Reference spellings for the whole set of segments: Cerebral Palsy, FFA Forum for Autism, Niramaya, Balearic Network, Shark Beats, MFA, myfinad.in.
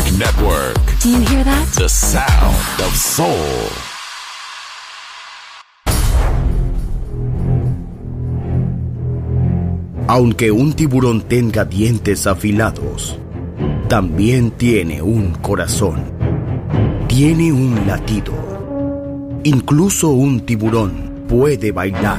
Balearic Network. Do you hear that? The sound of soul. Aunque un tiburón tenga dientes afilados, también tiene un corazón. Tiene un latido. Incluso un tiburón puede bailar.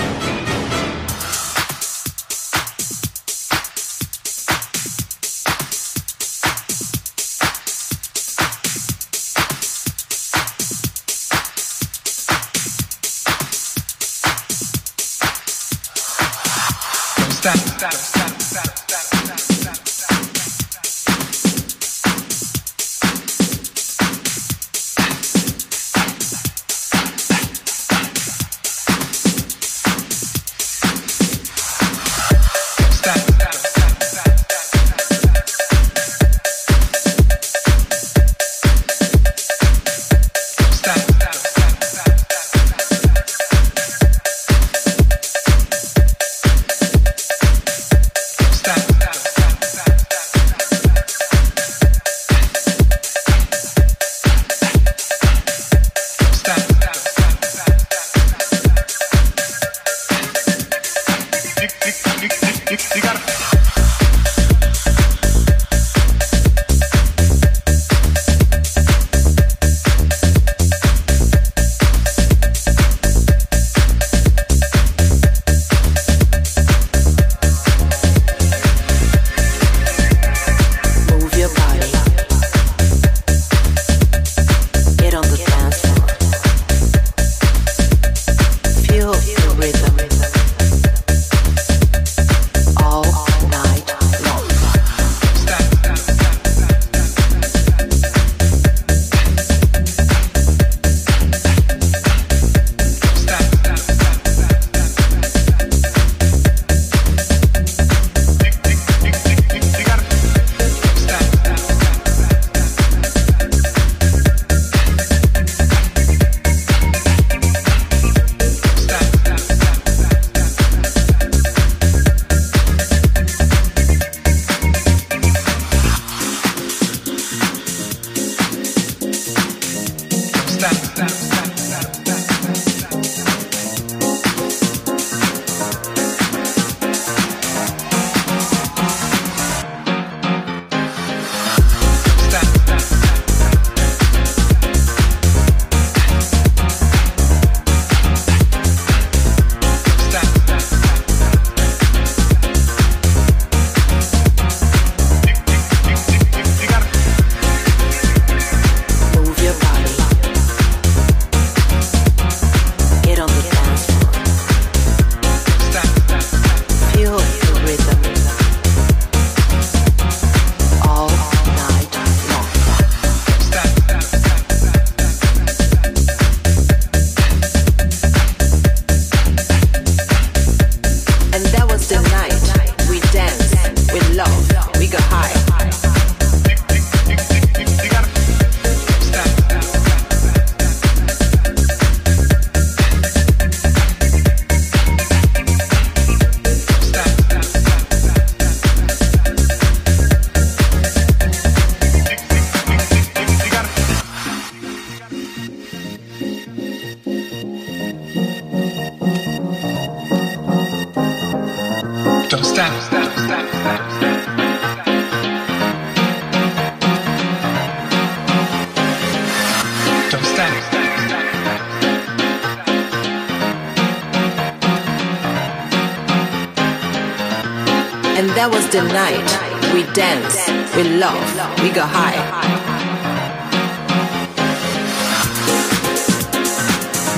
And that was the night. We danced, we loved, we got high.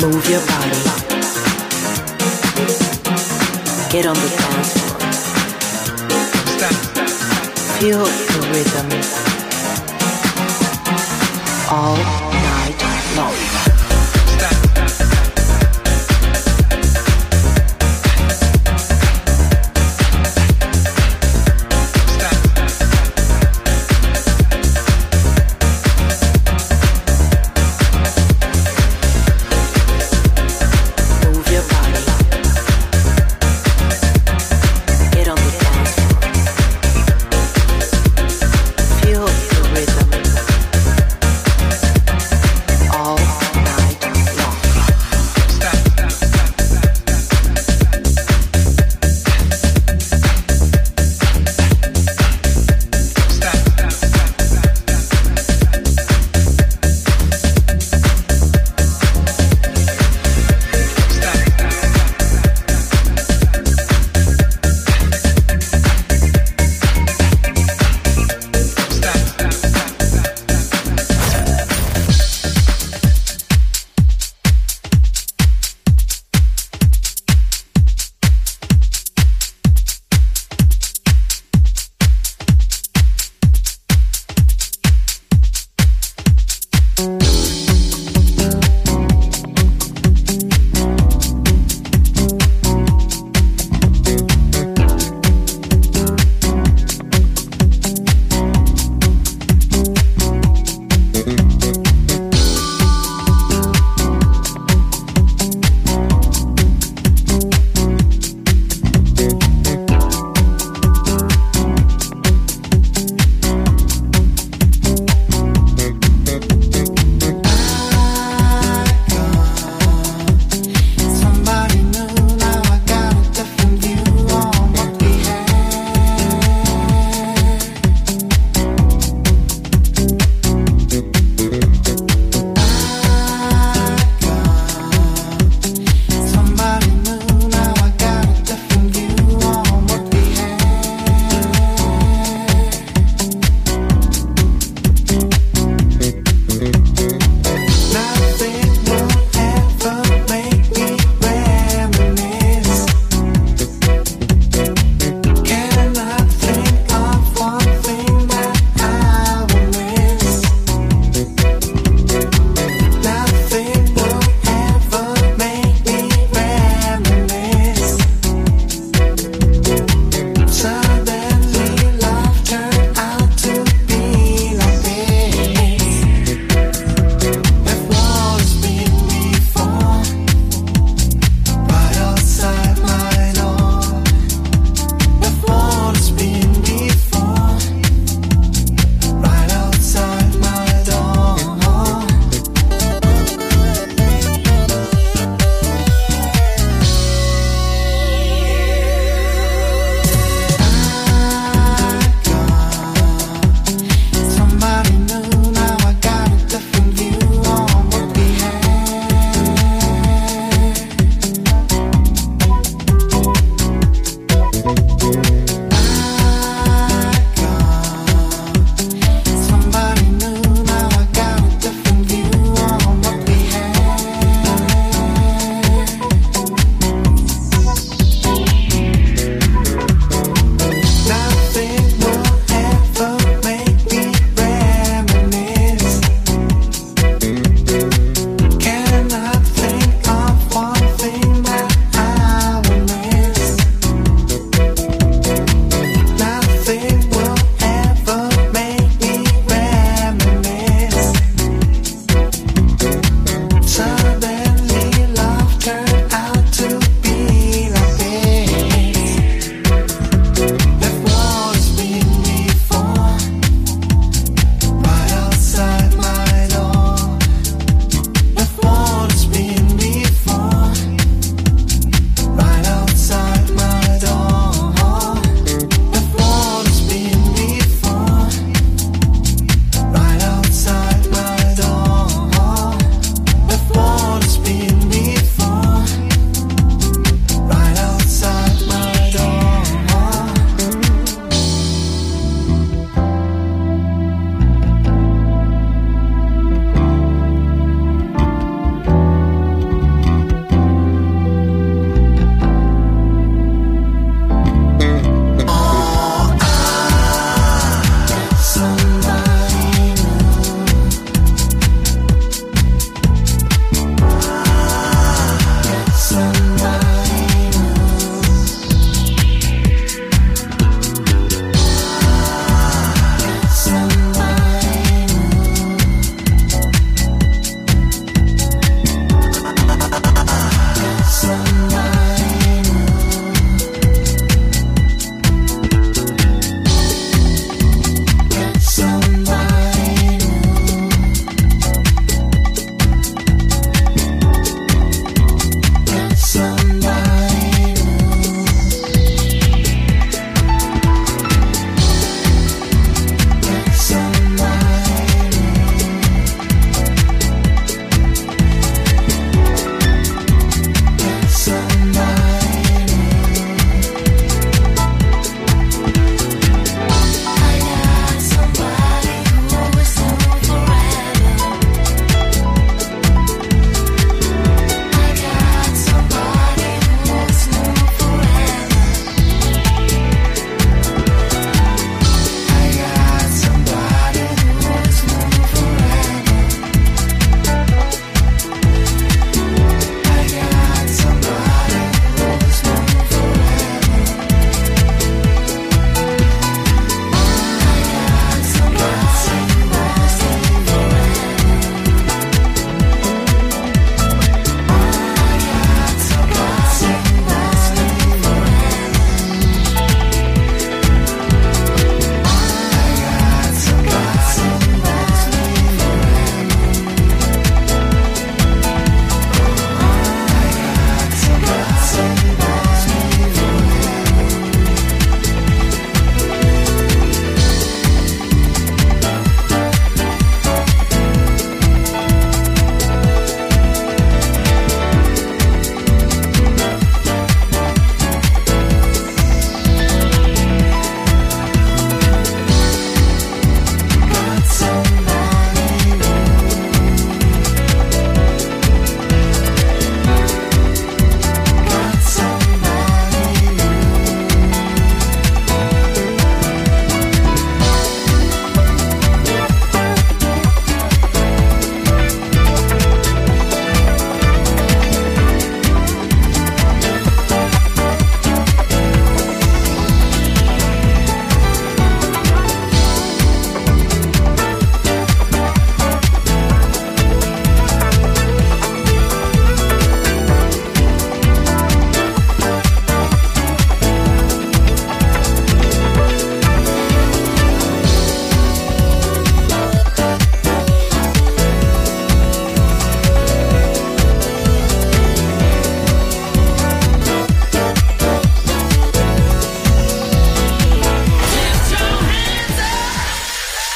Move your body. Get on the dance floor. Feel the rhythm all night long. Body.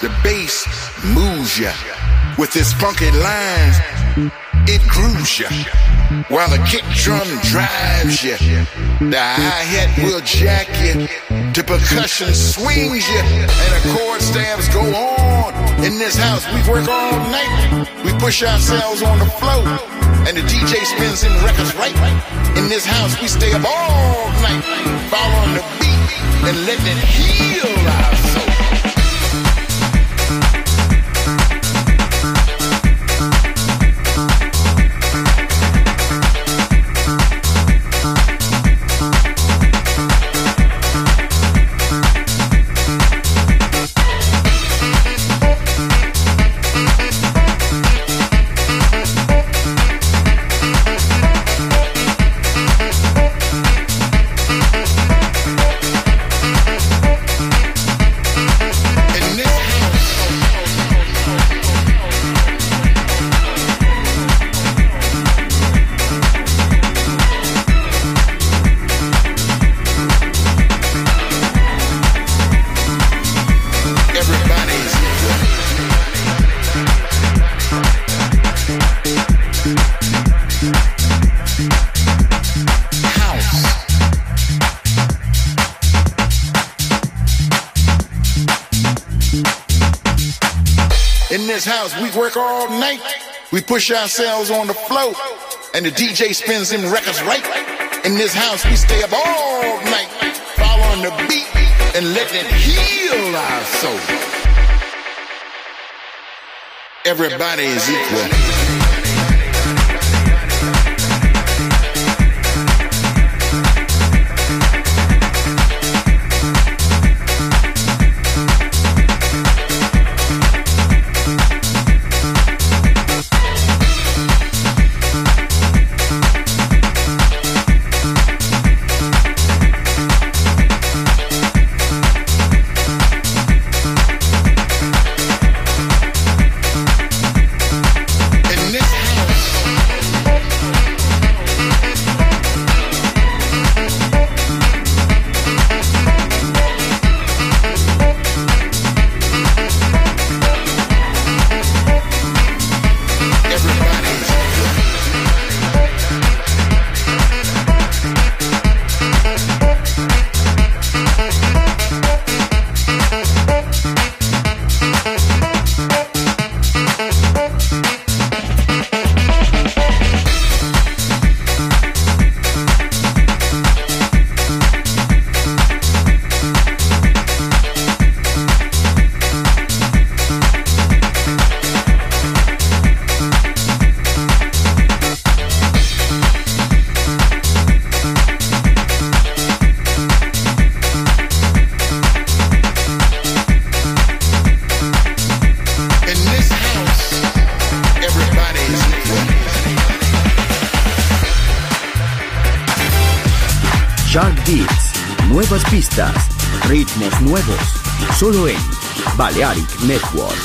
The bass moves ya with its funky lines. It grooves ya while the kick drum drives ya. The hi-hat will jack ya, the percussion swings ya, and the chord stabs go on. In this house we work all night. We push ourselves on the floor, and the DJ spins them records right. In this house we stay up all night, following the beat and letting it heal our soul. Work all night, we push ourselves on the floor, and the DJ spins them records right. In this house we stay up all night, following the beat and letting it heal our soul. Everybody is equal. Pistas, ritmos nuevos, solo en Balearic Network.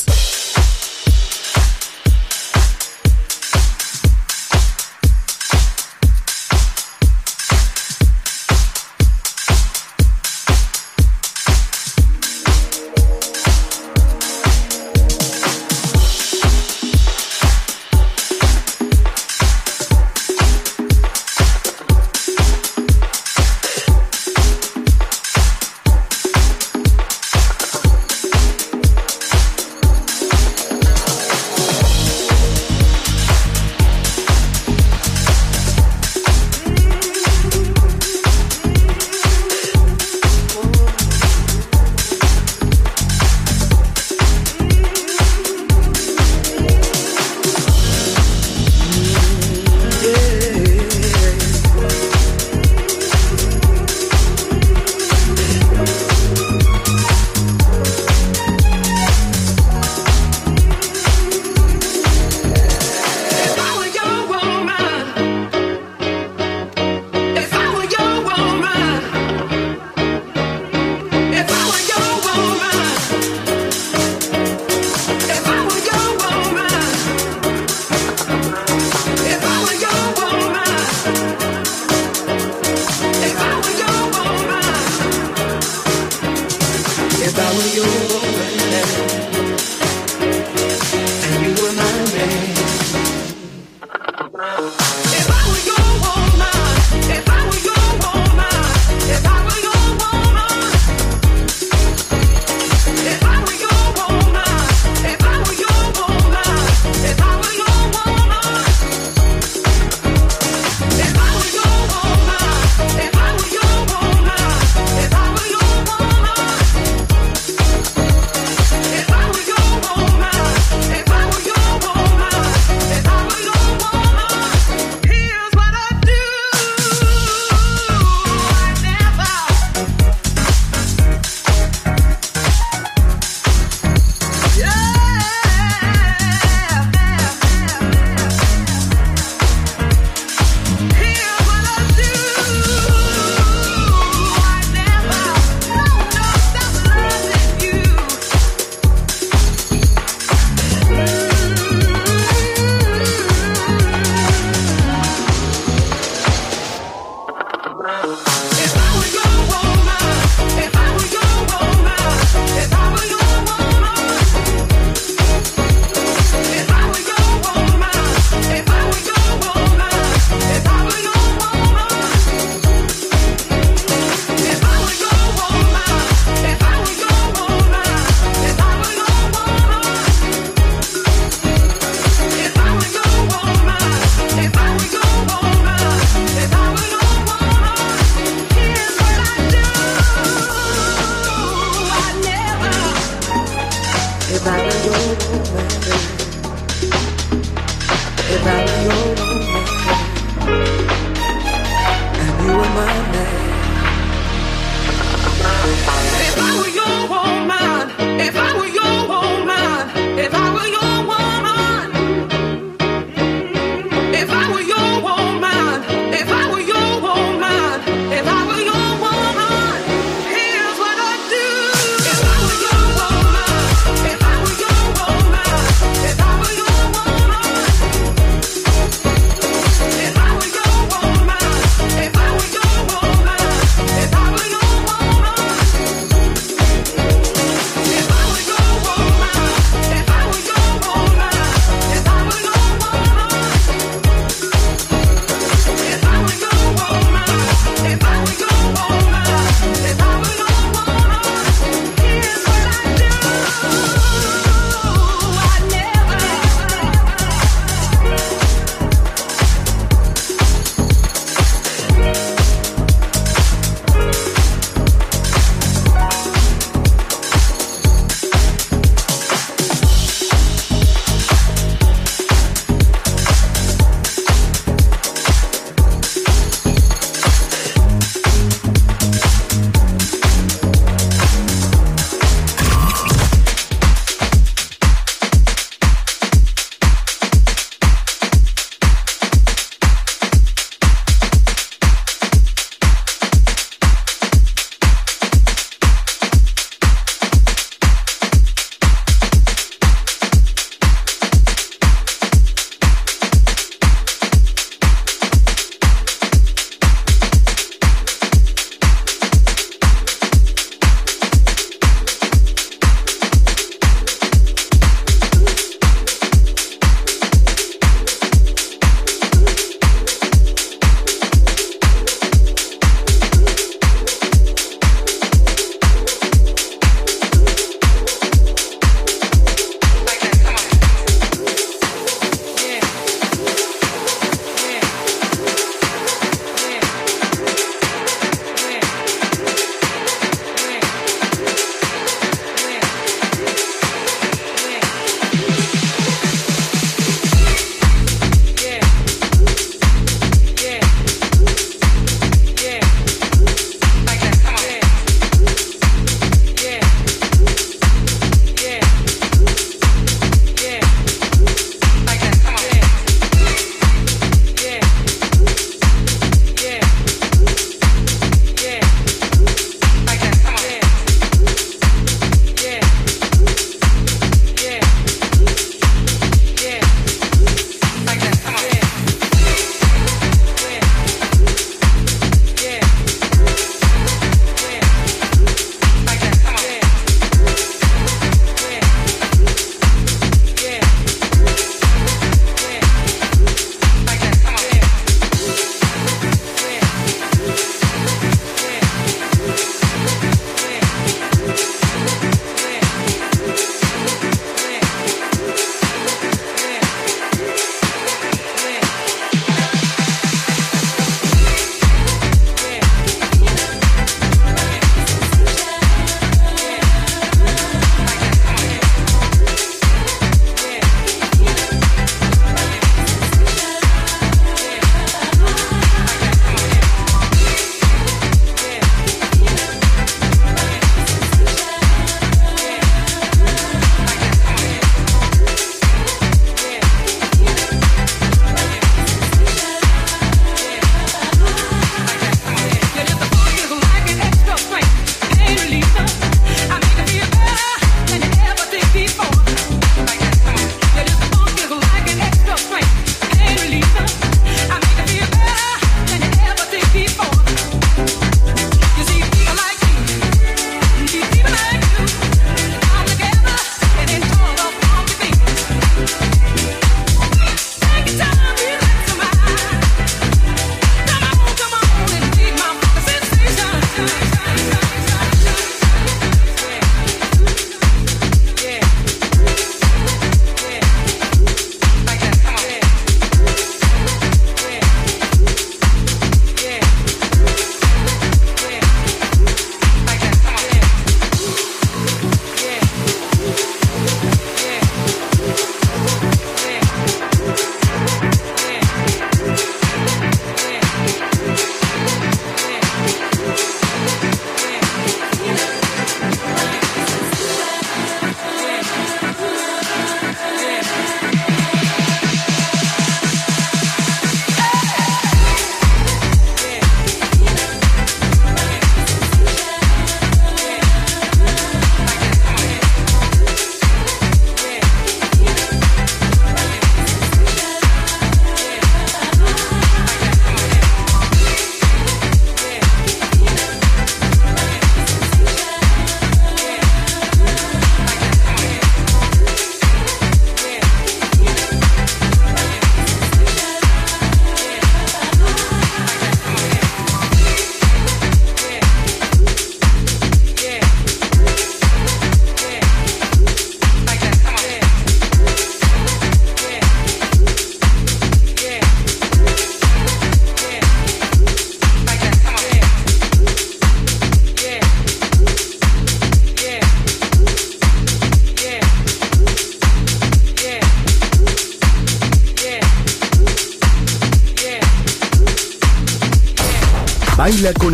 Baila con